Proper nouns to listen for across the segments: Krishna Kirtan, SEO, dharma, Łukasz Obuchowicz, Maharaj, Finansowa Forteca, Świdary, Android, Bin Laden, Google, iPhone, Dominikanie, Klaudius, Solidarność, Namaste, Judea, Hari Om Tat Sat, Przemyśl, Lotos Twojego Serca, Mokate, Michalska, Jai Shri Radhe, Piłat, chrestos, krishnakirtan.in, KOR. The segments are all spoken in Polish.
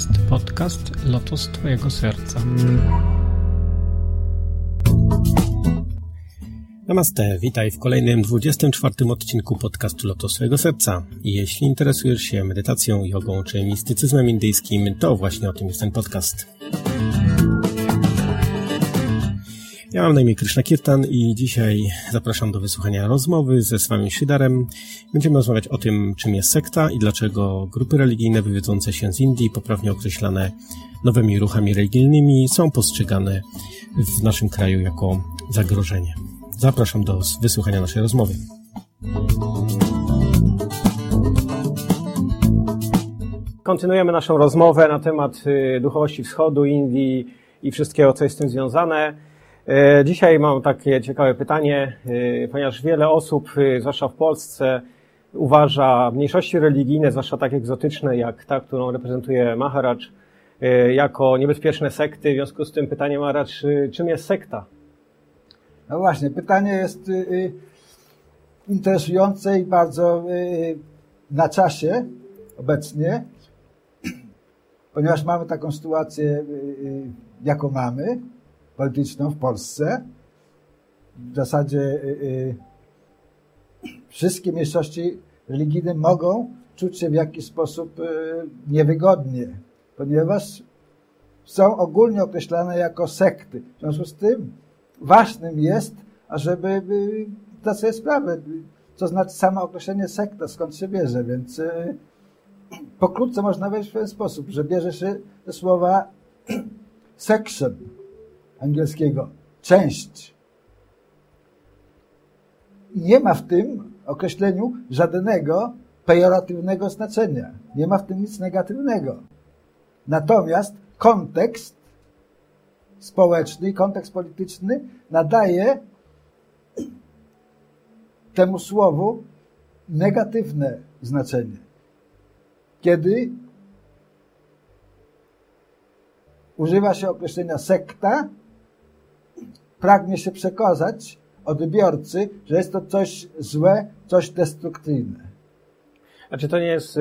jest podcast Lotos Twojego Serca. Namaste, witaj w kolejnym 24 odcinku podcastu Lotos Twojego Serca. Jeśli interesujesz się medytacją, jogą czy mistycyzmem indyjskim, to właśnie o tym jest ten podcast. Ja mam na imię Krishna Kirtan i dzisiaj zapraszam do wysłuchania rozmowy ze swoim Świdarem. Będziemy rozmawiać o tym, czym jest sekta i dlaczego grupy religijne wywodzące się z Indii, poprawnie określane nowymi ruchami religijnymi, są postrzegane w naszym kraju jako zagrożenie. Zapraszam do wysłuchania naszej rozmowy. Kontynuujemy naszą rozmowę na temat duchowości wschodu, Indii i wszystkiego, co jest z tym związane. Dzisiaj mam takie ciekawe pytanie, ponieważ wiele osób, zwłaszcza w Polsce, uważa mniejszości religijne, zwłaszcza tak egzotyczne jak ta, którą reprezentuje Maharaj, jako niebezpieczne sekty. W związku z tym pytanie, Maharaj, czym jest sekta? No właśnie, pytanie jest interesujące i bardzo na czasie obecnie, ponieważ mamy taką sytuację, jaką mamy, polityczną w Polsce. W zasadzie wszystkie mniejszości religijne mogą czuć się w jakiś sposób niewygodnie, ponieważ są ogólnie określane jako sekty. W związku z tym ważnym jest, ażeby zdać sobie sprawę, co znaczy samo określenie sekta, skąd się bierze. Więc pokrótce można wejść w ten sposób, że bierze się ze słowa section, angielskiego, część. Nie ma w tym określeniu żadnego pejoratywnego znaczenia. Nie ma w tym nic negatywnego. Natomiast kontekst społeczny i kontekst polityczny nadaje temu słowu negatywne znaczenie. Kiedy używa się określenia sekta, pragnie się przekazać odbiorcy, że jest to coś złe, coś destruktywne. A czy to nie jest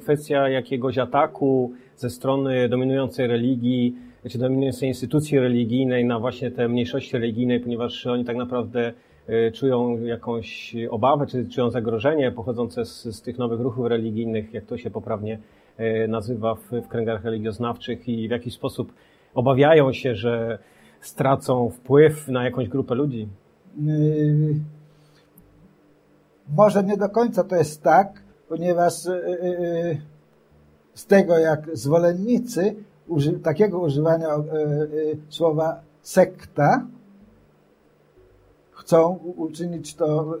kwestia jakiegoś ataku ze strony dominującej religii, czy dominującej instytucji religijnej na właśnie te mniejszości religijne, ponieważ oni tak naprawdę czują jakąś obawę, czy czują zagrożenie pochodzące z tych nowych ruchów religijnych, jak to się poprawnie nazywa w kręgach religioznawczych, i w jakiś sposób obawiają się, że stracą wpływ na jakąś grupę ludzi? Może nie do końca to jest tak, ponieważ z tego, jak zwolennicy takiego używania słowa sekta chcą uczynić to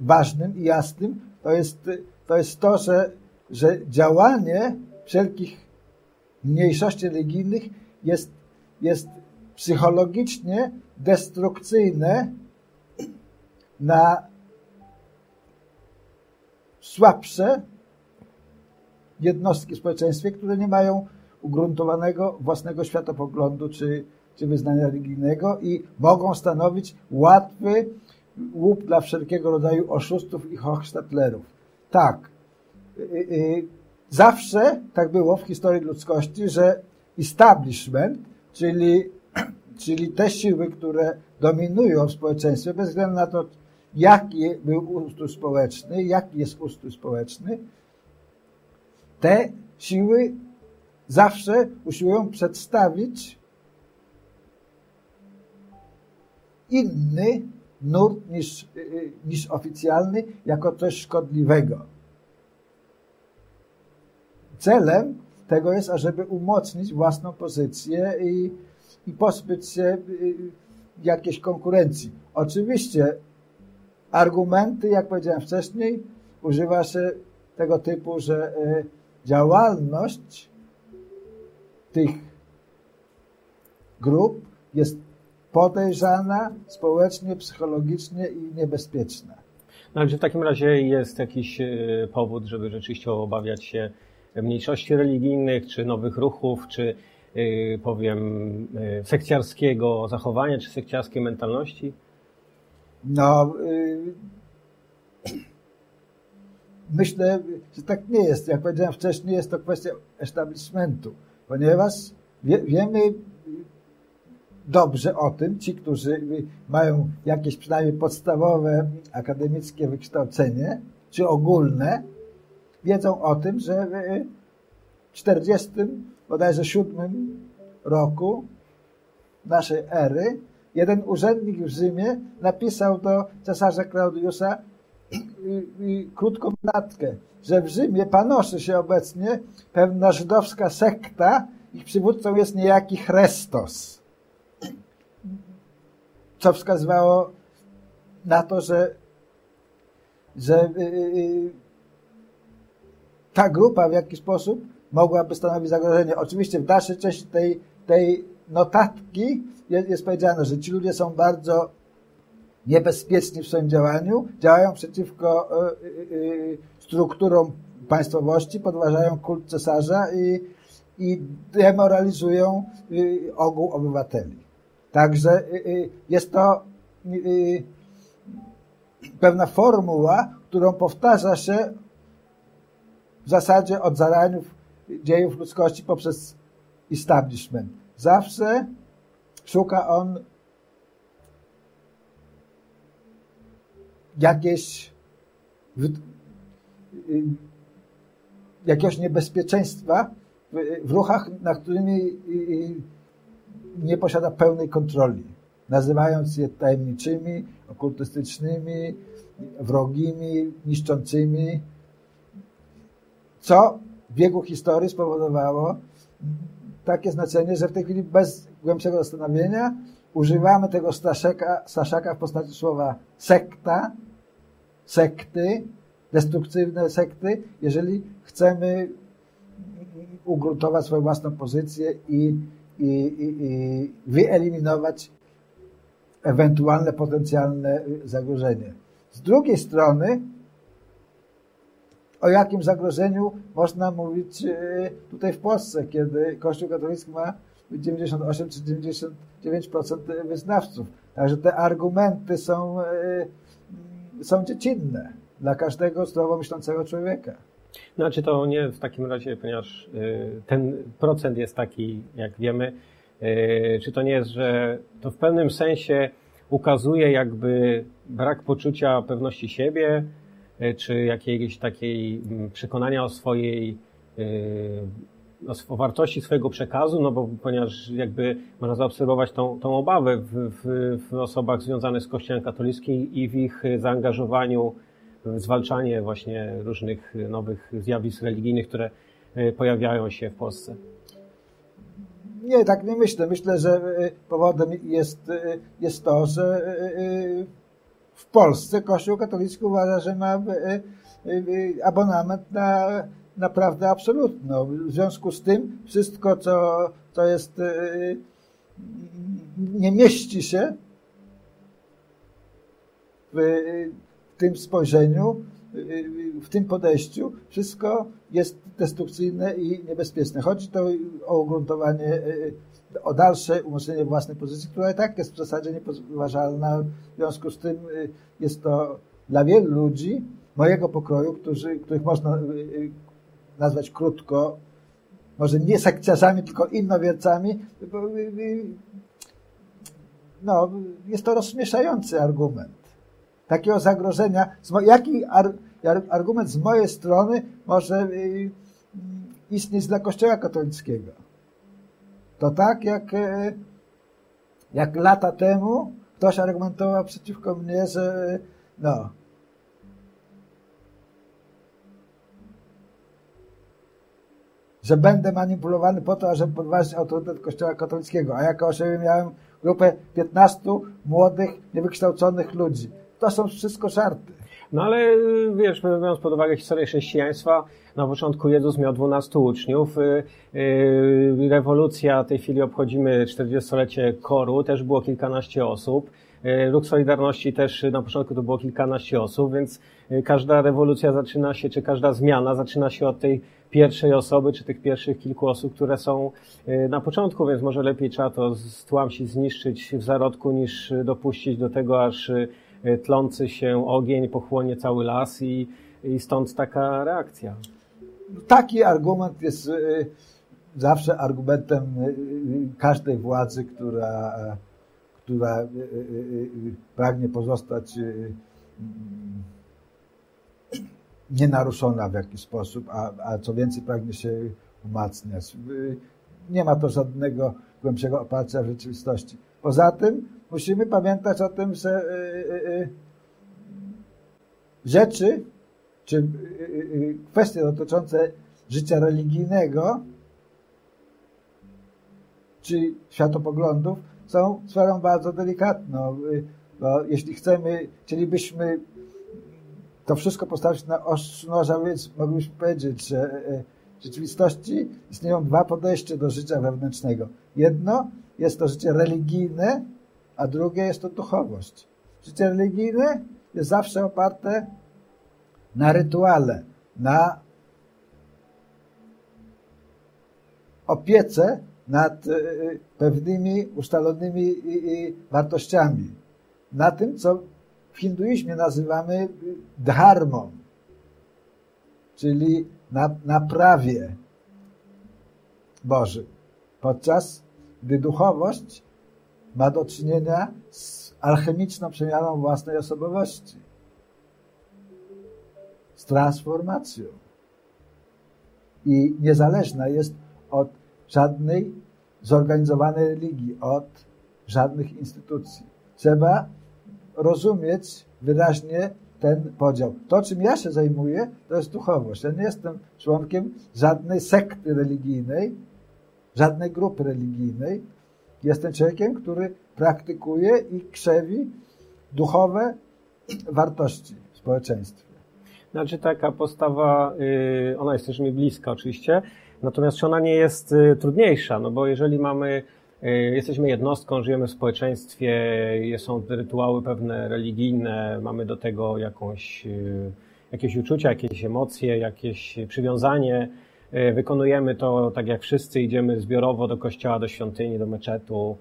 ważnym i jasnym, to jest to, że działanie wszelkich mniejszości religijnych jest psychologicznie destrukcyjne na słabsze jednostki w społeczeństwie, które nie mają ugruntowanego własnego światopoglądu czy wyznania religijnego i mogą stanowić łatwy łup dla wszelkiego rodzaju oszustów i hochsztaplerów. Tak, zawsze tak było w historii ludzkości, że establishment, czyli te siły, które dominują w społeczeństwie, bez względu na to, jaki był ustrój społeczny, jaki jest ustrój społeczny, te siły zawsze usiłują przedstawić inny nurt niż oficjalny jako coś szkodliwego. Celem tego jest, ażeby umocnić własną pozycję i pozbyć się jakiejś konkurencji. Oczywiście argumenty, jak powiedziałem wcześniej, używa się tego typu, że działalność tych grup jest podejrzana społecznie, psychologicznie i niebezpieczna. No, ale czy w takim razie jest jakiś powód, żeby rzeczywiście obawiać się mniejszości religijnych, czy nowych ruchów, czy sekciarskiego zachowania, czy sekciarskiej mentalności? No, myślę, że tak nie jest. Jak powiedziałem wcześniej, jest to kwestia establishmentu, ponieważ wiemy dobrze o tym, ci, którzy mają jakieś przynajmniej podstawowe akademickie wykształcenie, czy ogólne, wiedzą o tym, że w 40, bodajże 7 roku naszej ery jeden urzędnik w Rzymie napisał do cesarza Klaudiusa krótką notatkę, że w Rzymie panoszy się obecnie pewna żydowska sekta, ich przywódcą jest niejaki Chrestos. Co wskazywało na to, że ta grupa w jakiś sposób mogłaby stanowić zagrożenie. Oczywiście w dalszej części tej notatki jest powiedziane, że ci ludzie są bardzo niebezpieczni w swoim działaniu, działają przeciwko strukturom państwowości, podważają kult cesarza i demoralizują ogół obywateli. Także jest to pewna formuła, którą powtarza się w zasadzie od zaraniów dziejów ludzkości poprzez establishment. Zawsze szuka on jakiegoś niebezpieczeństwa w ruchach, nad którymi nie posiada pełnej kontroli, nazywając je tajemniczymi, okultystycznymi, wrogimi, niszczącymi, co w biegu historii spowodowało takie znaczenie, że w tej chwili bez głębszego zastanowienia używamy tego straszaka w postaci słowa sekta, sekty, destruktywne sekty, jeżeli chcemy ugruntować swoją własną pozycję i wyeliminować ewentualne potencjalne zagrożenie. Z drugiej strony, o jakim zagrożeniu można mówić tutaj w Polsce, kiedy Kościół katolicki ma 98 czy 99% wyznawców. Także te argumenty są dziecinne dla każdego zdrowo myślącego człowieka. No, czy to nie w takim razie, ponieważ ten procent jest taki, jak wiemy, czy to nie jest, że to w pewnym sensie ukazuje jakby brak poczucia pewności siebie, czy jakiejś takiej przekonania o wartości swojego przekazu, no bo ponieważ jakby można zaobserwować tą obawę w osobach związanych z Kościołem katolickim i w ich zaangażowaniu w zwalczanie właśnie różnych nowych zjawisk religijnych, które pojawiają się w Polsce. Nie, tak nie myślę. Myślę, że powodem jest to, że w Polsce Kościół katolicki uważa, że ma abonament na prawdę absolutną. W związku z tym wszystko, co jest, nie mieści się w tym spojrzeniu, w tym podejściu, wszystko jest destrukcyjne i niebezpieczne. Chodzi to o ugruntowanie, o dalsze umocnienie własnej pozycji, która i tak jest w zasadzie niepodważalna. W związku z tym jest to dla wielu ludzi mojego pokroju, których można nazwać krótko, może nie sekciarzami, tylko innowiercami. No, jest to rozśmieszający argument. Takiego zagrożenia, jaki argument z mojej strony może istnieć dla Kościoła katolickiego? To tak, jak lata temu ktoś argumentował przeciwko mnie, że no, że będę manipulowany po to, żeby podważyć autorytet Kościoła katolickiego, a jako osobie miałem grupę 15 młodych, niewykształconych ludzi. To są wszystko żarty. No ale wiesz, biorąc pod uwagę historię chrześcijaństwa, na początku Jezus miał 12 uczniów. Rewolucja, w tej chwili obchodzimy 40-lecie KOR-u, też było kilkanaście osób. Ruch Solidarności też na początku to było kilkanaście osób, więc każda rewolucja zaczyna się, czy każda zmiana zaczyna się od tej pierwszej osoby, czy tych pierwszych kilku osób, które są na początku, więc może lepiej trzeba to stłamsić, zniszczyć w zarodku, niż dopuścić do tego, aż tlący się ogień pochłonie cały las i i stąd taka reakcja. Taki argument jest zawsze argumentem każdej władzy, która pragnie pozostać nienaruszona w jakiś sposób, a co więcej pragnie się umacniać. Nie ma to żadnego głębszego oparcia w rzeczywistości. Poza tym musimy pamiętać o tym, że rzeczy, czy kwestie dotyczące życia religijnego, czy światopoglądów, są sferą bardzo delikatną. Bo jeśli chcielibyśmy to wszystko postawić na ostrzu noża, więc moglibyśmy powiedzieć, że w rzeczywistości istnieją dwa podejścia do życia wewnętrznego. Jedno jest to życie religijne, a drugie jest to duchowość. Życie religijne jest zawsze oparte na rytuale, na opiece nad pewnymi ustalonymi wartościami. Na tym, co w hinduizmie nazywamy dharmą, czyli na prawie Bożym. Podczas gdy duchowość ma do czynienia z alchemiczną przemianą własnej osobowości, z transformacją. I niezależna jest od żadnej zorganizowanej religii, od żadnych instytucji. Trzeba rozumieć wyraźnie ten podział. To, czym ja się zajmuję, to jest duchowość. Ja nie jestem członkiem żadnej sekty religijnej, żadnej grupy religijnej. Jestem człowiekiem, który praktykuje i krzewi duchowe wartości w społeczeństwie. Znaczy taka postawa, ona jest też mi bliska oczywiście, natomiast czy ona nie jest trudniejsza? No bo jeżeli jesteśmy jednostką, żyjemy w społeczeństwie, są rytuały pewne religijne, mamy do tego jakieś uczucia, jakieś emocje, jakieś przywiązanie, wykonujemy to tak jak wszyscy, idziemy zbiorowo do kościoła, do świątyni, do meczetu,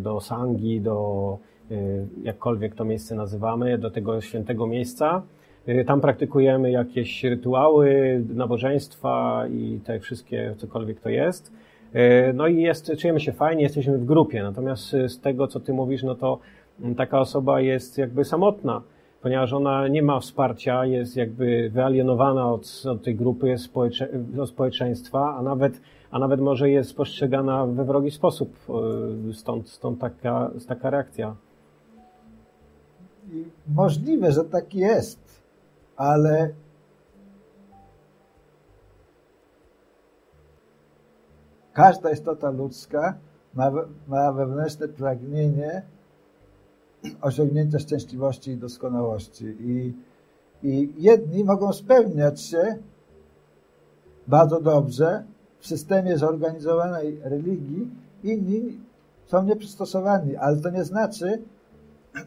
do sangi, do jakkolwiek to miejsce nazywamy, do tego świętego miejsca. Tam praktykujemy jakieś rytuały, nabożeństwa i te wszystkie, cokolwiek to jest. No i czujemy się fajnie, jesteśmy w grupie. Natomiast z tego, co ty mówisz, no to taka osoba jest jakby samotna, ponieważ ona nie ma wsparcia, jest jakby wyalienowana od tej grupy, od społeczeństwa, a nawet może jest postrzegana we wrogi sposób. Stąd taka reakcja. Możliwe, że tak jest, ale każda istota ludzka ma wewnętrzne pragnienie osiągnięcia szczęśliwości i doskonałości. I jedni mogą spełniać się bardzo dobrze w systemie zorganizowanej religii, inni są nieprzystosowani, ale to nie znaczy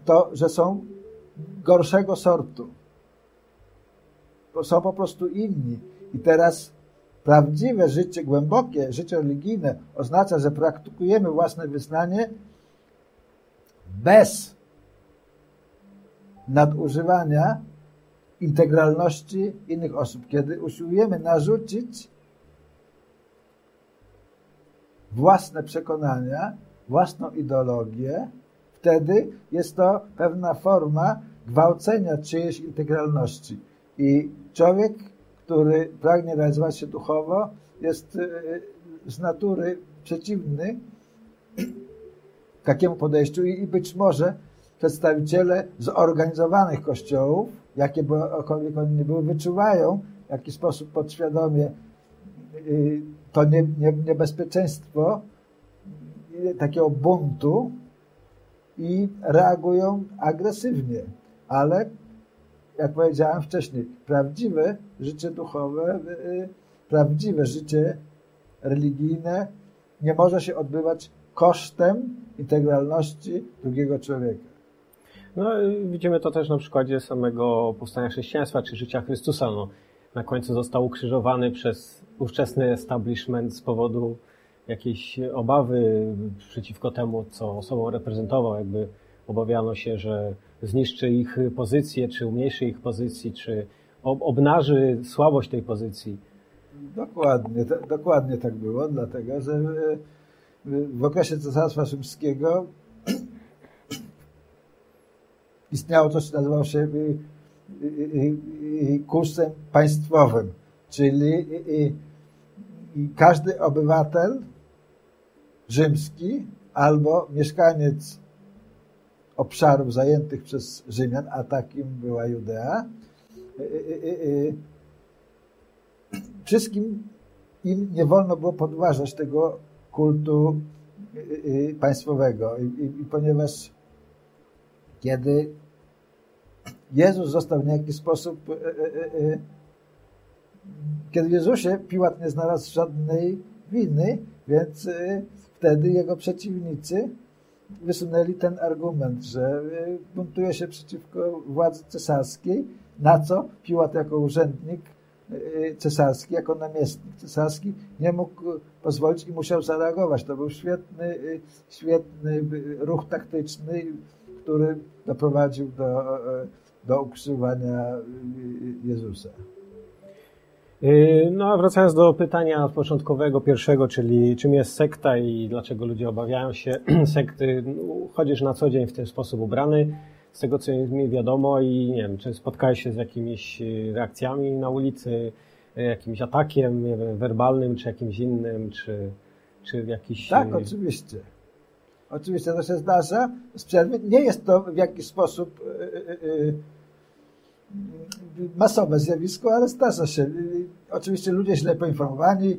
to, że są gorszego sortu. To są po prostu inni. I teraz prawdziwe życie, głębokie życie religijne oznacza, że praktykujemy własne wyznanie bez nadużywania integralności innych osób. Kiedy usiłujemy narzucić własne przekonania, własną ideologię, wtedy jest to pewna forma gwałcenia czyjejś integralności. I człowiek, który pragnie realizować się duchowo, jest z natury przeciwny takiemu podejściu i być może przedstawiciele zorganizowanych kościołów, jakiekolwiek oni nie były, wyczuwają w jakiś sposób podświadomie to niebezpieczeństwo takiego buntu i reagują agresywnie, ale jak powiedziałem wcześniej, prawdziwe życie duchowe, prawdziwe życie religijne nie może się odbywać kosztem integralności drugiego człowieka. No, widzimy to też na przykładzie samego powstania chrześcijaństwa czy życia Chrystusa. No, na końcu został ukrzyżowany przez ówczesny establishment z powodu jakiejś obawy przeciwko temu, co osobą reprezentował. Jakby obawiano się, że zniszczy ich pozycję, czy umniejszy ich pozycji, czy obnaży słabość tej pozycji. Dokładnie, dokładnie tak było, dlatego że w okresie Cesarstwa Rzymskiego istniało coś, co nazywało się kursem państwowym, czyli każdy obywatel rzymski albo mieszkaniec obszarów zajętych przez Rzymian, a takim była Judea, wszystkim im nie wolno było podważać tego kultu państwowego. I ponieważ kiedy Jezus został w jakiś sposób... Kiedy w Jezusie Piłat nie znalazł żadnej winy, więc wtedy jego przeciwnicy wysunęli ten argument, że buntuje się przeciwko władzy cesarskiej, na co Piłat jako urzędnik cesarski, jako namiestnik cesarski nie mógł pozwolić i musiał zareagować. To był świetny ruch taktyczny, który doprowadził do ukrzyżowania Jezusa. No a wracając do pytania początkowego, pierwszego, czyli czym jest sekta i dlaczego ludzie obawiają się sekty. Chodzisz na co dzień w ten sposób ubrany, z tego co mi wiadomo i nie wiem, czy spotkałeś się z jakimiś reakcjami na ulicy, jakimś atakiem, nie wiem, werbalnym, czy jakimś innym, czy jakiś... Tak, oczywiście. Oczywiście to się zdarza z przerwy. Nie jest to w jakiś sposób... masowe zjawisko, ale zdarza się. Oczywiście ludzie źle poinformowani,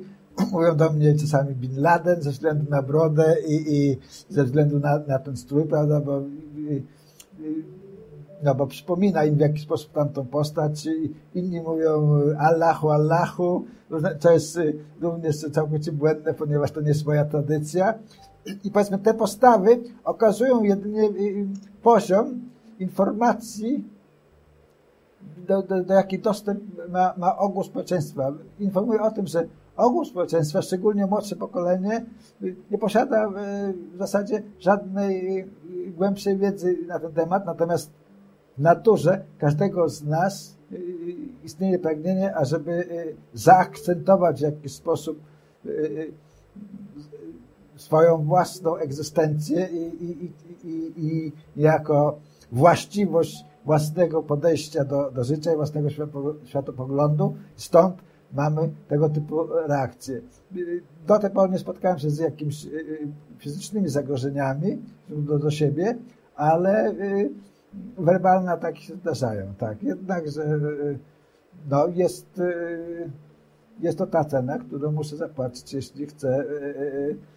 mówią do mnie czasami Bin Laden ze względu na brodę i ze względu na ten strój, prawda, bo przypomina im w jakiś sposób tamtą postać. Inni mówią Allahu, Allahu, co jest również całkowicie błędne, ponieważ to nie jest moja tradycja. I powiedzmy, te postawy okazują jedynie poziom informacji, do jakiej dostęp ma ogół społeczeństwa. Informuję o tym, że ogół społeczeństwa, szczególnie młodsze pokolenie, nie posiada w zasadzie żadnej głębszej wiedzy na ten temat, natomiast w naturze każdego z nas istnieje pragnienie, ażeby zaakcentować w jakiś sposób swoją własną egzystencję i jako właściwość własnego podejścia do życia i własnego światopoglądu. Stąd mamy tego typu reakcje. Do tej pory nie spotkałem się z jakimiś fizycznymi zagrożeniami do siebie, ale werbalne ataki się zdarzają. Tak. Jednakże no, jest to ta cena, którą muszę zapłacić, jeśli chcę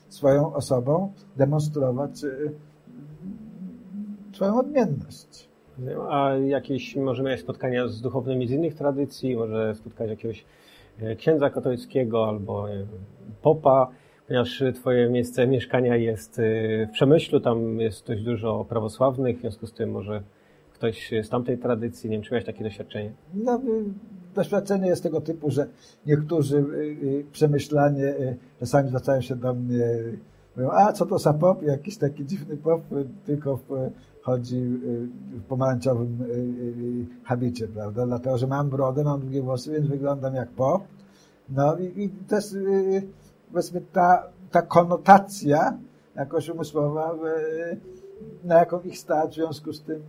swoją osobą demonstrować swoją odmienność. A jakieś, może miałeś spotkania z duchownymi z innych tradycji, może spotkać jakiegoś księdza katolickiego albo popa, ponieważ twoje miejsce mieszkania jest w Przemyślu, tam jest dość dużo prawosławnych, w związku z tym może ktoś z tamtej tradycji, nie wiem, czy miałeś takie doświadczenie? No, doświadczenie jest tego typu, że niektórzy przemyślanie czasami zwracają się do mnie, mówią, a co to za pop, jakiś taki dziwny pop, tylko chodzi w pomarańczowym habicie, prawda? Dlatego, że mam brodę, mam długie włosy, więc wyglądam jak pop. No i też powiedzmy ta konotacja jakoś umysłowa, na jaką ich stać, w związku z tym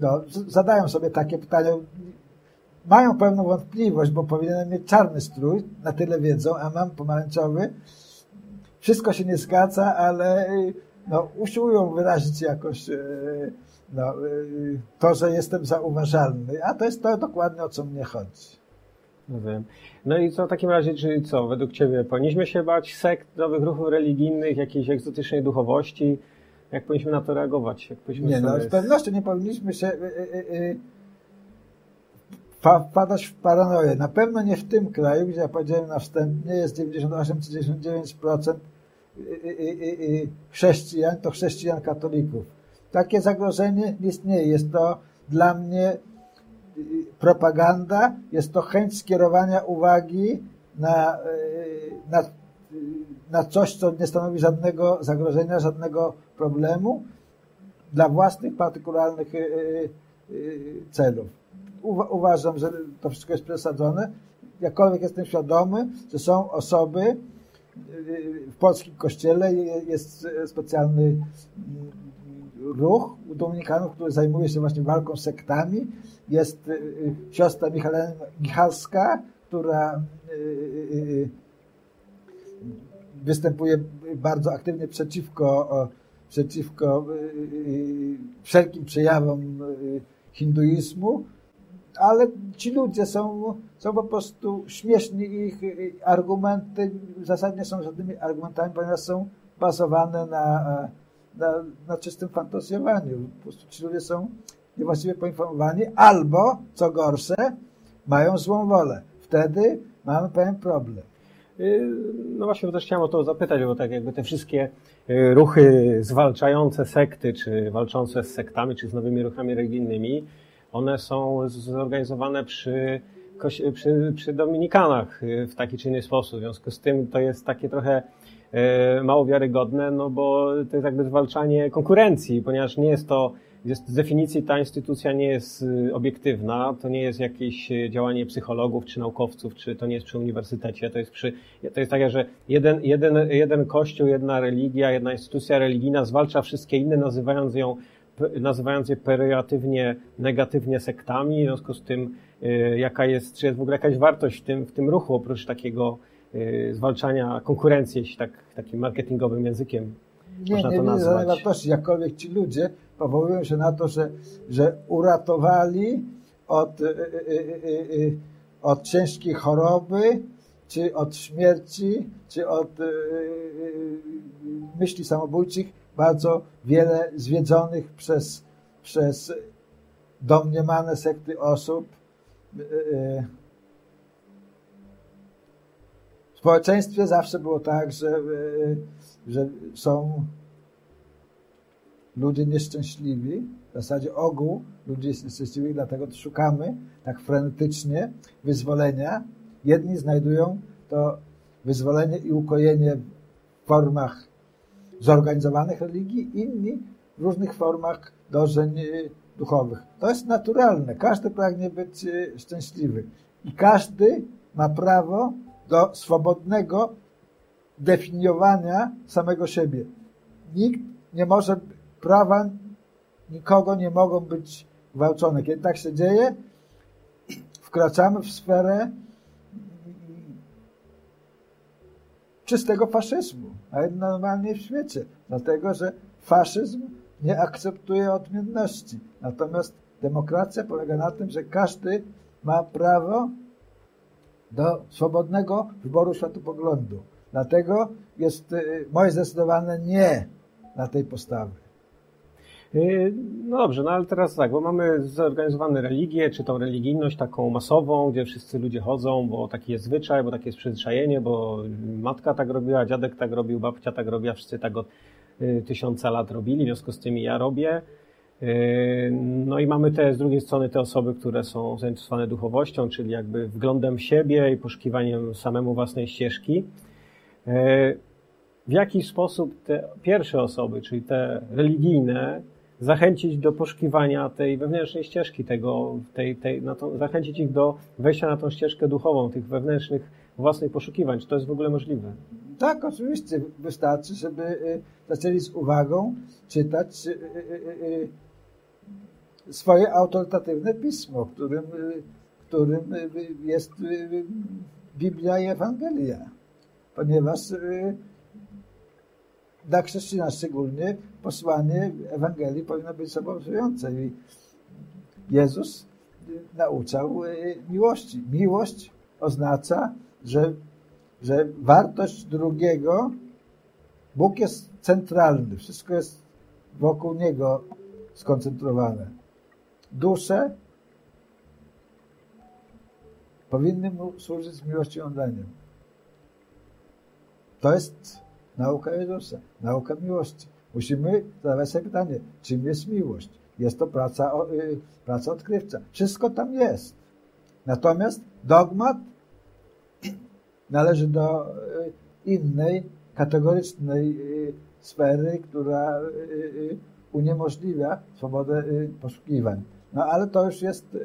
no, zadają sobie takie pytania. Mają pewną wątpliwość, bo powinienem mieć czarny strój, na tyle wiedzą, a mam pomarańczowy. Wszystko się nie zgadza, ale... No, usiłują wyrazić jakoś no, to, że jestem zauważalny, a to jest to dokładnie, o co mnie chodzi. No wiem. No i co w takim razie, czyli co, według ciebie powinniśmy się bać sekt, nowych ruchów religijnych, jakiejś egzotycznej duchowości? Jak powinniśmy na to reagować? Jak powinniśmy nie, no, z pewnością nie powinniśmy się wpadać w paranoję. Na pewno nie w tym kraju, gdzie ja powiedziałem na wstępie, jest 98 czy 99% chrześcijan, to chrześcijan katolików. Takie zagrożenie istnieje. Jest to dla mnie propaganda, jest to chęć skierowania uwagi na coś, co nie stanowi żadnego zagrożenia, żadnego problemu dla własnych, partykularnych celów. uważam, że to wszystko jest przesadzone, jakkolwiek jestem świadomy, że są osoby, w polskim kościele jest specjalny ruch u dominikanów, który zajmuje się właśnie walką z sektami. Jest siostra Michalska, która występuje bardzo aktywnie przeciwko wszelkim przejawom hinduizmu, ale ci ludzie są po prostu śmieszni, ich argumenty zasadnie są żadnymi argumentami, ponieważ są bazowane na czystym fantazjowaniu. Po prostu ci ludzie są niewłaściwie poinformowani albo, co gorsze, mają złą wolę. Wtedy mamy pewien problem. No właśnie, bo też chciałem o to zapytać, bo tak jakby te wszystkie ruchy zwalczające sekty, czy walczące z sektami, czy z nowymi ruchami religijnymi, one są zorganizowane przy dominikanach w taki czy inny sposób. W związku z tym to jest takie trochę mało wiarygodne, no bo to jest jakby zwalczanie konkurencji, ponieważ nie jest to, z definicji ta instytucja nie jest obiektywna, to nie jest jakieś działanie psychologów czy naukowców, czy to nie jest przy uniwersytecie, to jest takie, że jeden kościół, jedna religia, jedna instytucja religijna zwalcza wszystkie inne, nazywając je pejoratywnie, negatywnie sektami, w związku z tym czy jest w ogóle jakaś wartość w tym ruchu, oprócz takiego zwalczania konkurencji, jeśli tak takim marketingowym językiem można to nazwać. Nie wartości, jakkolwiek ci ludzie powołują się na to, że uratowali od ciężkiej choroby, czy od śmierci, czy od myśli samobójczych bardzo wiele zwiedzonych przez domniemane sekty osób. W społeczeństwie zawsze było tak, że są ludzie nieszczęśliwi. W zasadzie ogół ludzi jest nieszczęśliwych, dlatego szukamy tak frenetycznie wyzwolenia. Jedni znajdują to wyzwolenie i ukojenie w formach zorganizowanych religii, inni w różnych formach dążeń duchowych. To jest naturalne. Każdy pragnie być szczęśliwy. I każdy ma prawo do swobodnego definiowania samego siebie. Nikt nie może, prawa nikogo nie mogą być gwałcone. Kiedy tak się dzieje, wkraczamy w sferę czystego faszyzmu, a normalnie w świecie, dlatego, że faszyzm nie akceptuje odmienności. Natomiast demokracja polega na tym, że każdy ma prawo do swobodnego wyboru światopoglądu. Dlatego jest moje zdecydowane nie na tej postawy. No dobrze, no ale teraz tak, bo mamy zorganizowane religie, czy tą religijność taką masową, gdzie wszyscy ludzie chodzą, bo taki jest zwyczaj, bo takie jest przyzwyczajenie, bo matka tak robiła, dziadek tak robił, babcia tak robiła, wszyscy tak od 1000 lat robili, w związku z tym ja robię. No i mamy z drugiej strony te osoby, które są zainteresowane duchowością, czyli jakby wglądem w siebie i poszukiwaniem samemu własnej ścieżki. W jaki sposób te pierwsze osoby, czyli te religijne, zachęcić do poszukiwania tej wewnętrznej ścieżki, zachęcić ich do wejścia na tą ścieżkę duchową, tych wewnętrznych własnych poszukiwań. Czy to jest w ogóle możliwe? Tak, oczywiście. Wystarczy, żeby zaczęli z uwagą czytać swoje autorytatywne pismo, którym jest Biblia i Ewangelia. Ponieważ dla chrześcijan szczególnie posłanie Ewangelii powinno być obowiązujące. I Jezus nauczał miłości. Miłość oznacza, że wartość drugiego, Bóg jest centralny, wszystko jest wokół Niego skoncentrowane. Dusze powinny mu służyć z miłością oddaniem. To jest nauka Jezusa, nauka miłości. Musimy zadawać sobie pytanie, czym jest miłość? Jest to praca odkrywcza. Wszystko tam jest. Natomiast dogmat należy do innej, kategorycznej sfery, która uniemożliwia swobodę poszukiwań. No ale to już jest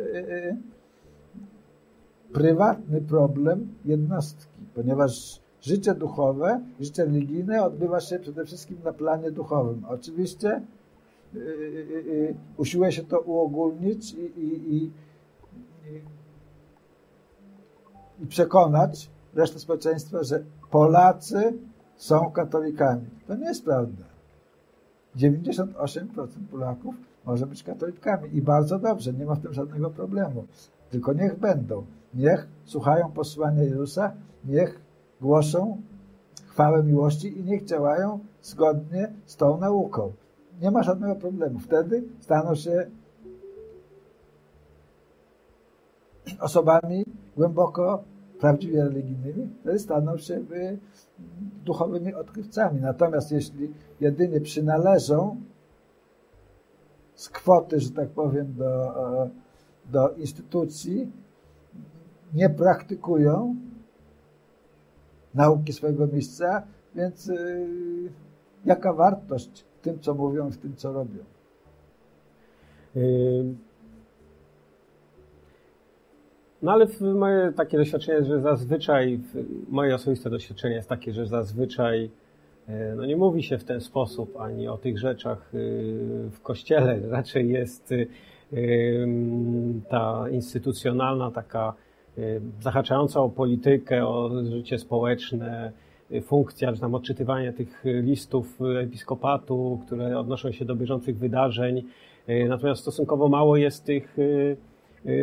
prywatny problem jednostki, ponieważ życie duchowe, życie religijne odbywa się przede wszystkim na planie duchowym. Oczywiście usiłuje się to uogólnić i przekonać resztę społeczeństwa, że Polacy są katolikami. To nie jest prawda. 98% Polaków może być katolikami i bardzo dobrze, nie ma w tym żadnego problemu. Tylko niech będą. Niech słuchają posłania Jezusa, niech głoszą chwałę miłości i niech działają zgodnie z tą nauką. Nie ma żadnego problemu. Wtedy staną się osobami głęboko prawdziwie religijnymi, wtedy staną się duchowymi odkrywcami. Natomiast jeśli jedynie przynależą z kwoty, że tak powiem, do instytucji, nie praktykują nauki swojego mistrza, więc jaka wartość w tym, co mówią, w tym, co robią? No ale moje takie doświadczenie, że zazwyczaj, moje osobiste doświadczenie jest takie, że zazwyczaj no nie mówi się w ten sposób ani o tych rzeczach w Kościele. Raczej jest ta instytucjonalna, taka zahaczająca o politykę, o życie społeczne, funkcja, czy tam odczytywanie tych listów episkopatu, które odnoszą się do bieżących wydarzeń. Natomiast stosunkowo mało jest tych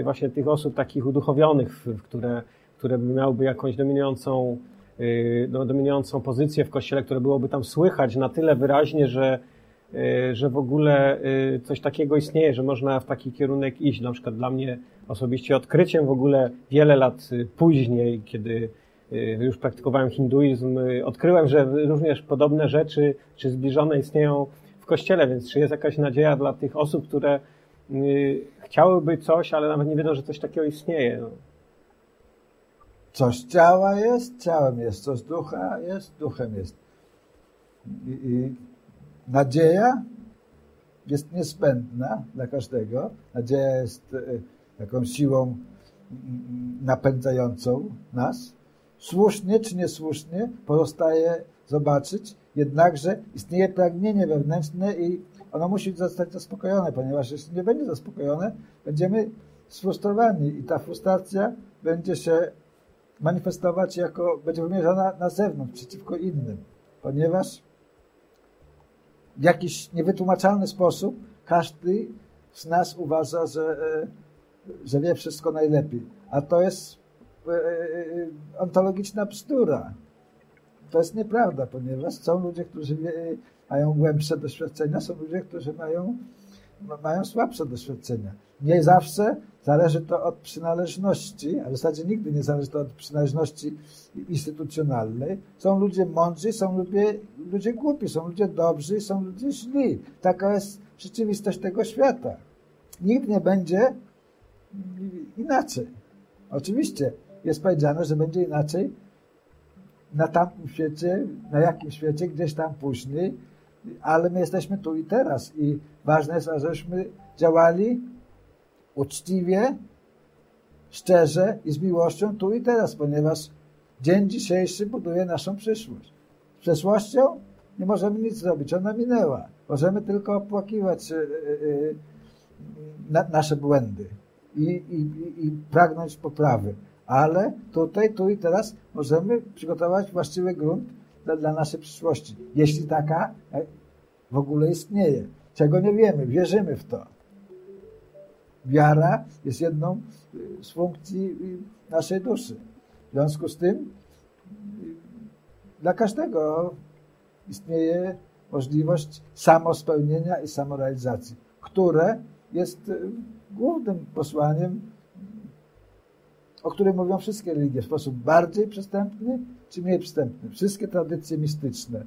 właśnie tych osób takich uduchowionych, które miałyby jakąś dominującą pozycję w Kościele, które byłoby tam słychać na tyle wyraźnie, że w ogóle coś takiego istnieje, że można w taki kierunek iść. Na przykład dla mnie osobiście odkryciem w ogóle wiele lat później, kiedy już praktykowałem hinduizm, odkryłem, że również podobne rzeczy czy zbliżone istnieją w Kościele, więc czy jest jakaś nadzieja dla tych osób, które chciałyby coś, ale nawet nie wiedzą, że coś takiego istnieje. No. Coś ciała jest, ciałem jest. Coś ducha jest, duchem jest. I nadzieja jest niezbędna dla każdego. Nadzieja jest taką siłą napędzającą nas. Słusznie czy niesłusznie pozostaje zobaczyć, jednakże istnieje pragnienie wewnętrzne i ono musi zostać zaspokojone, ponieważ jeśli nie będzie zaspokojone, będziemy sfrustrowani i ta frustracja będzie się manifestować będzie wymierzona na zewnątrz, przeciwko innym, ponieważ w jakiś niewytłumaczalny sposób każdy z nas uważa, że wie wszystko najlepiej, a to jest ontologiczna bzdura. To jest nieprawda, ponieważ są ludzie, którzy mają głębsze doświadczenia, są ludzie, którzy mają słabsze doświadczenia. Nie zawsze zależy to od przynależności, a w zasadzie nigdy nie zależy to od przynależności instytucjonalnej. Są ludzie mądrzy, są ludzie głupi, są ludzie dobrzy, są ludzie źli. Taka jest rzeczywistość tego świata. Nikt nie będzie inaczej. Oczywiście jest powiedziane, że będzie inaczej na tamtym świecie, na jakim świecie, gdzieś tam później, ale my jesteśmy tu i teraz i ważne jest, ażeśmy działali uczciwie, szczerze i z miłością tu i teraz, ponieważ dzień dzisiejszy buduje naszą przyszłość. Z przeszłością nie możemy nic zrobić, ona minęła. Możemy tylko opłakiwać nasze błędy i pragnąć poprawy. Ale tutaj, tu i teraz możemy przygotować właściwy grunt dla naszej przyszłości. Jeśli taka w ogóle istnieje. Czego nie wiemy, wierzymy w to. Wiara jest jedną z funkcji naszej duszy. W związku z tym dla każdego istnieje możliwość samospełnienia i samorealizacji, które jest głównym posłaniem, o którym mówią wszystkie religie w sposób bardziej przystępny czy mniej przystępny. Wszystkie tradycje mistyczne.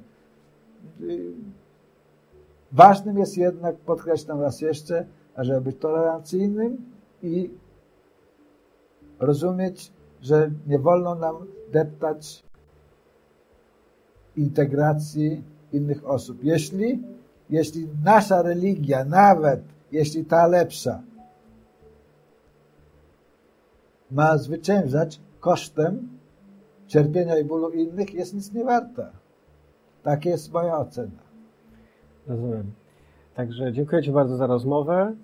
Ważnym jest jednak, podkreślam raz jeszcze, żeby być tolerancyjnym i rozumieć, że nie wolno nam deptać integracji innych osób. Jeśli nasza religia, nawet jeśli ta lepsza, ma zwyciężać kosztem cierpienia i bólu innych, jest nic nie warta. Tak jest moja ocena. Rozumiem. Także dziękuję Ci bardzo za rozmowę.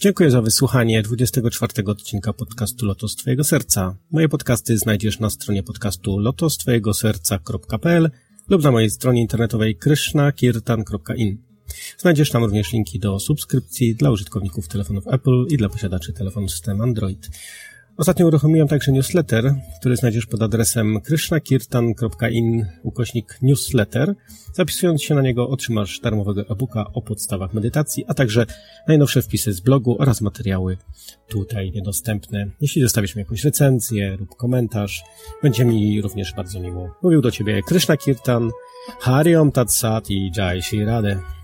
Dziękuję za wysłuchanie 24 odcinka podcastu Lotos Twojego Serca. Moje podcasty znajdziesz na stronie podcastu lotostwojegoserca.pl lub na mojej stronie internetowej krishnakirtan.in. Znajdziesz tam również linki do subskrypcji dla użytkowników telefonów Apple i dla posiadaczy telefonów systemu Android. Ostatnio uruchomiłem także newsletter, który znajdziesz pod adresem krishnakirtan.in/newsletter. Zapisując się na niego otrzymasz darmowego e-booka o podstawach medytacji, a także najnowsze wpisy z blogu oraz materiały tutaj niedostępne. Jeśli zostawisz mi jakąś recenzję lub komentarz, będzie mi również bardzo miło. Mówił do Ciebie Krishna Kirtan, Hari Om Tat Sat i Jai Shri Radhe.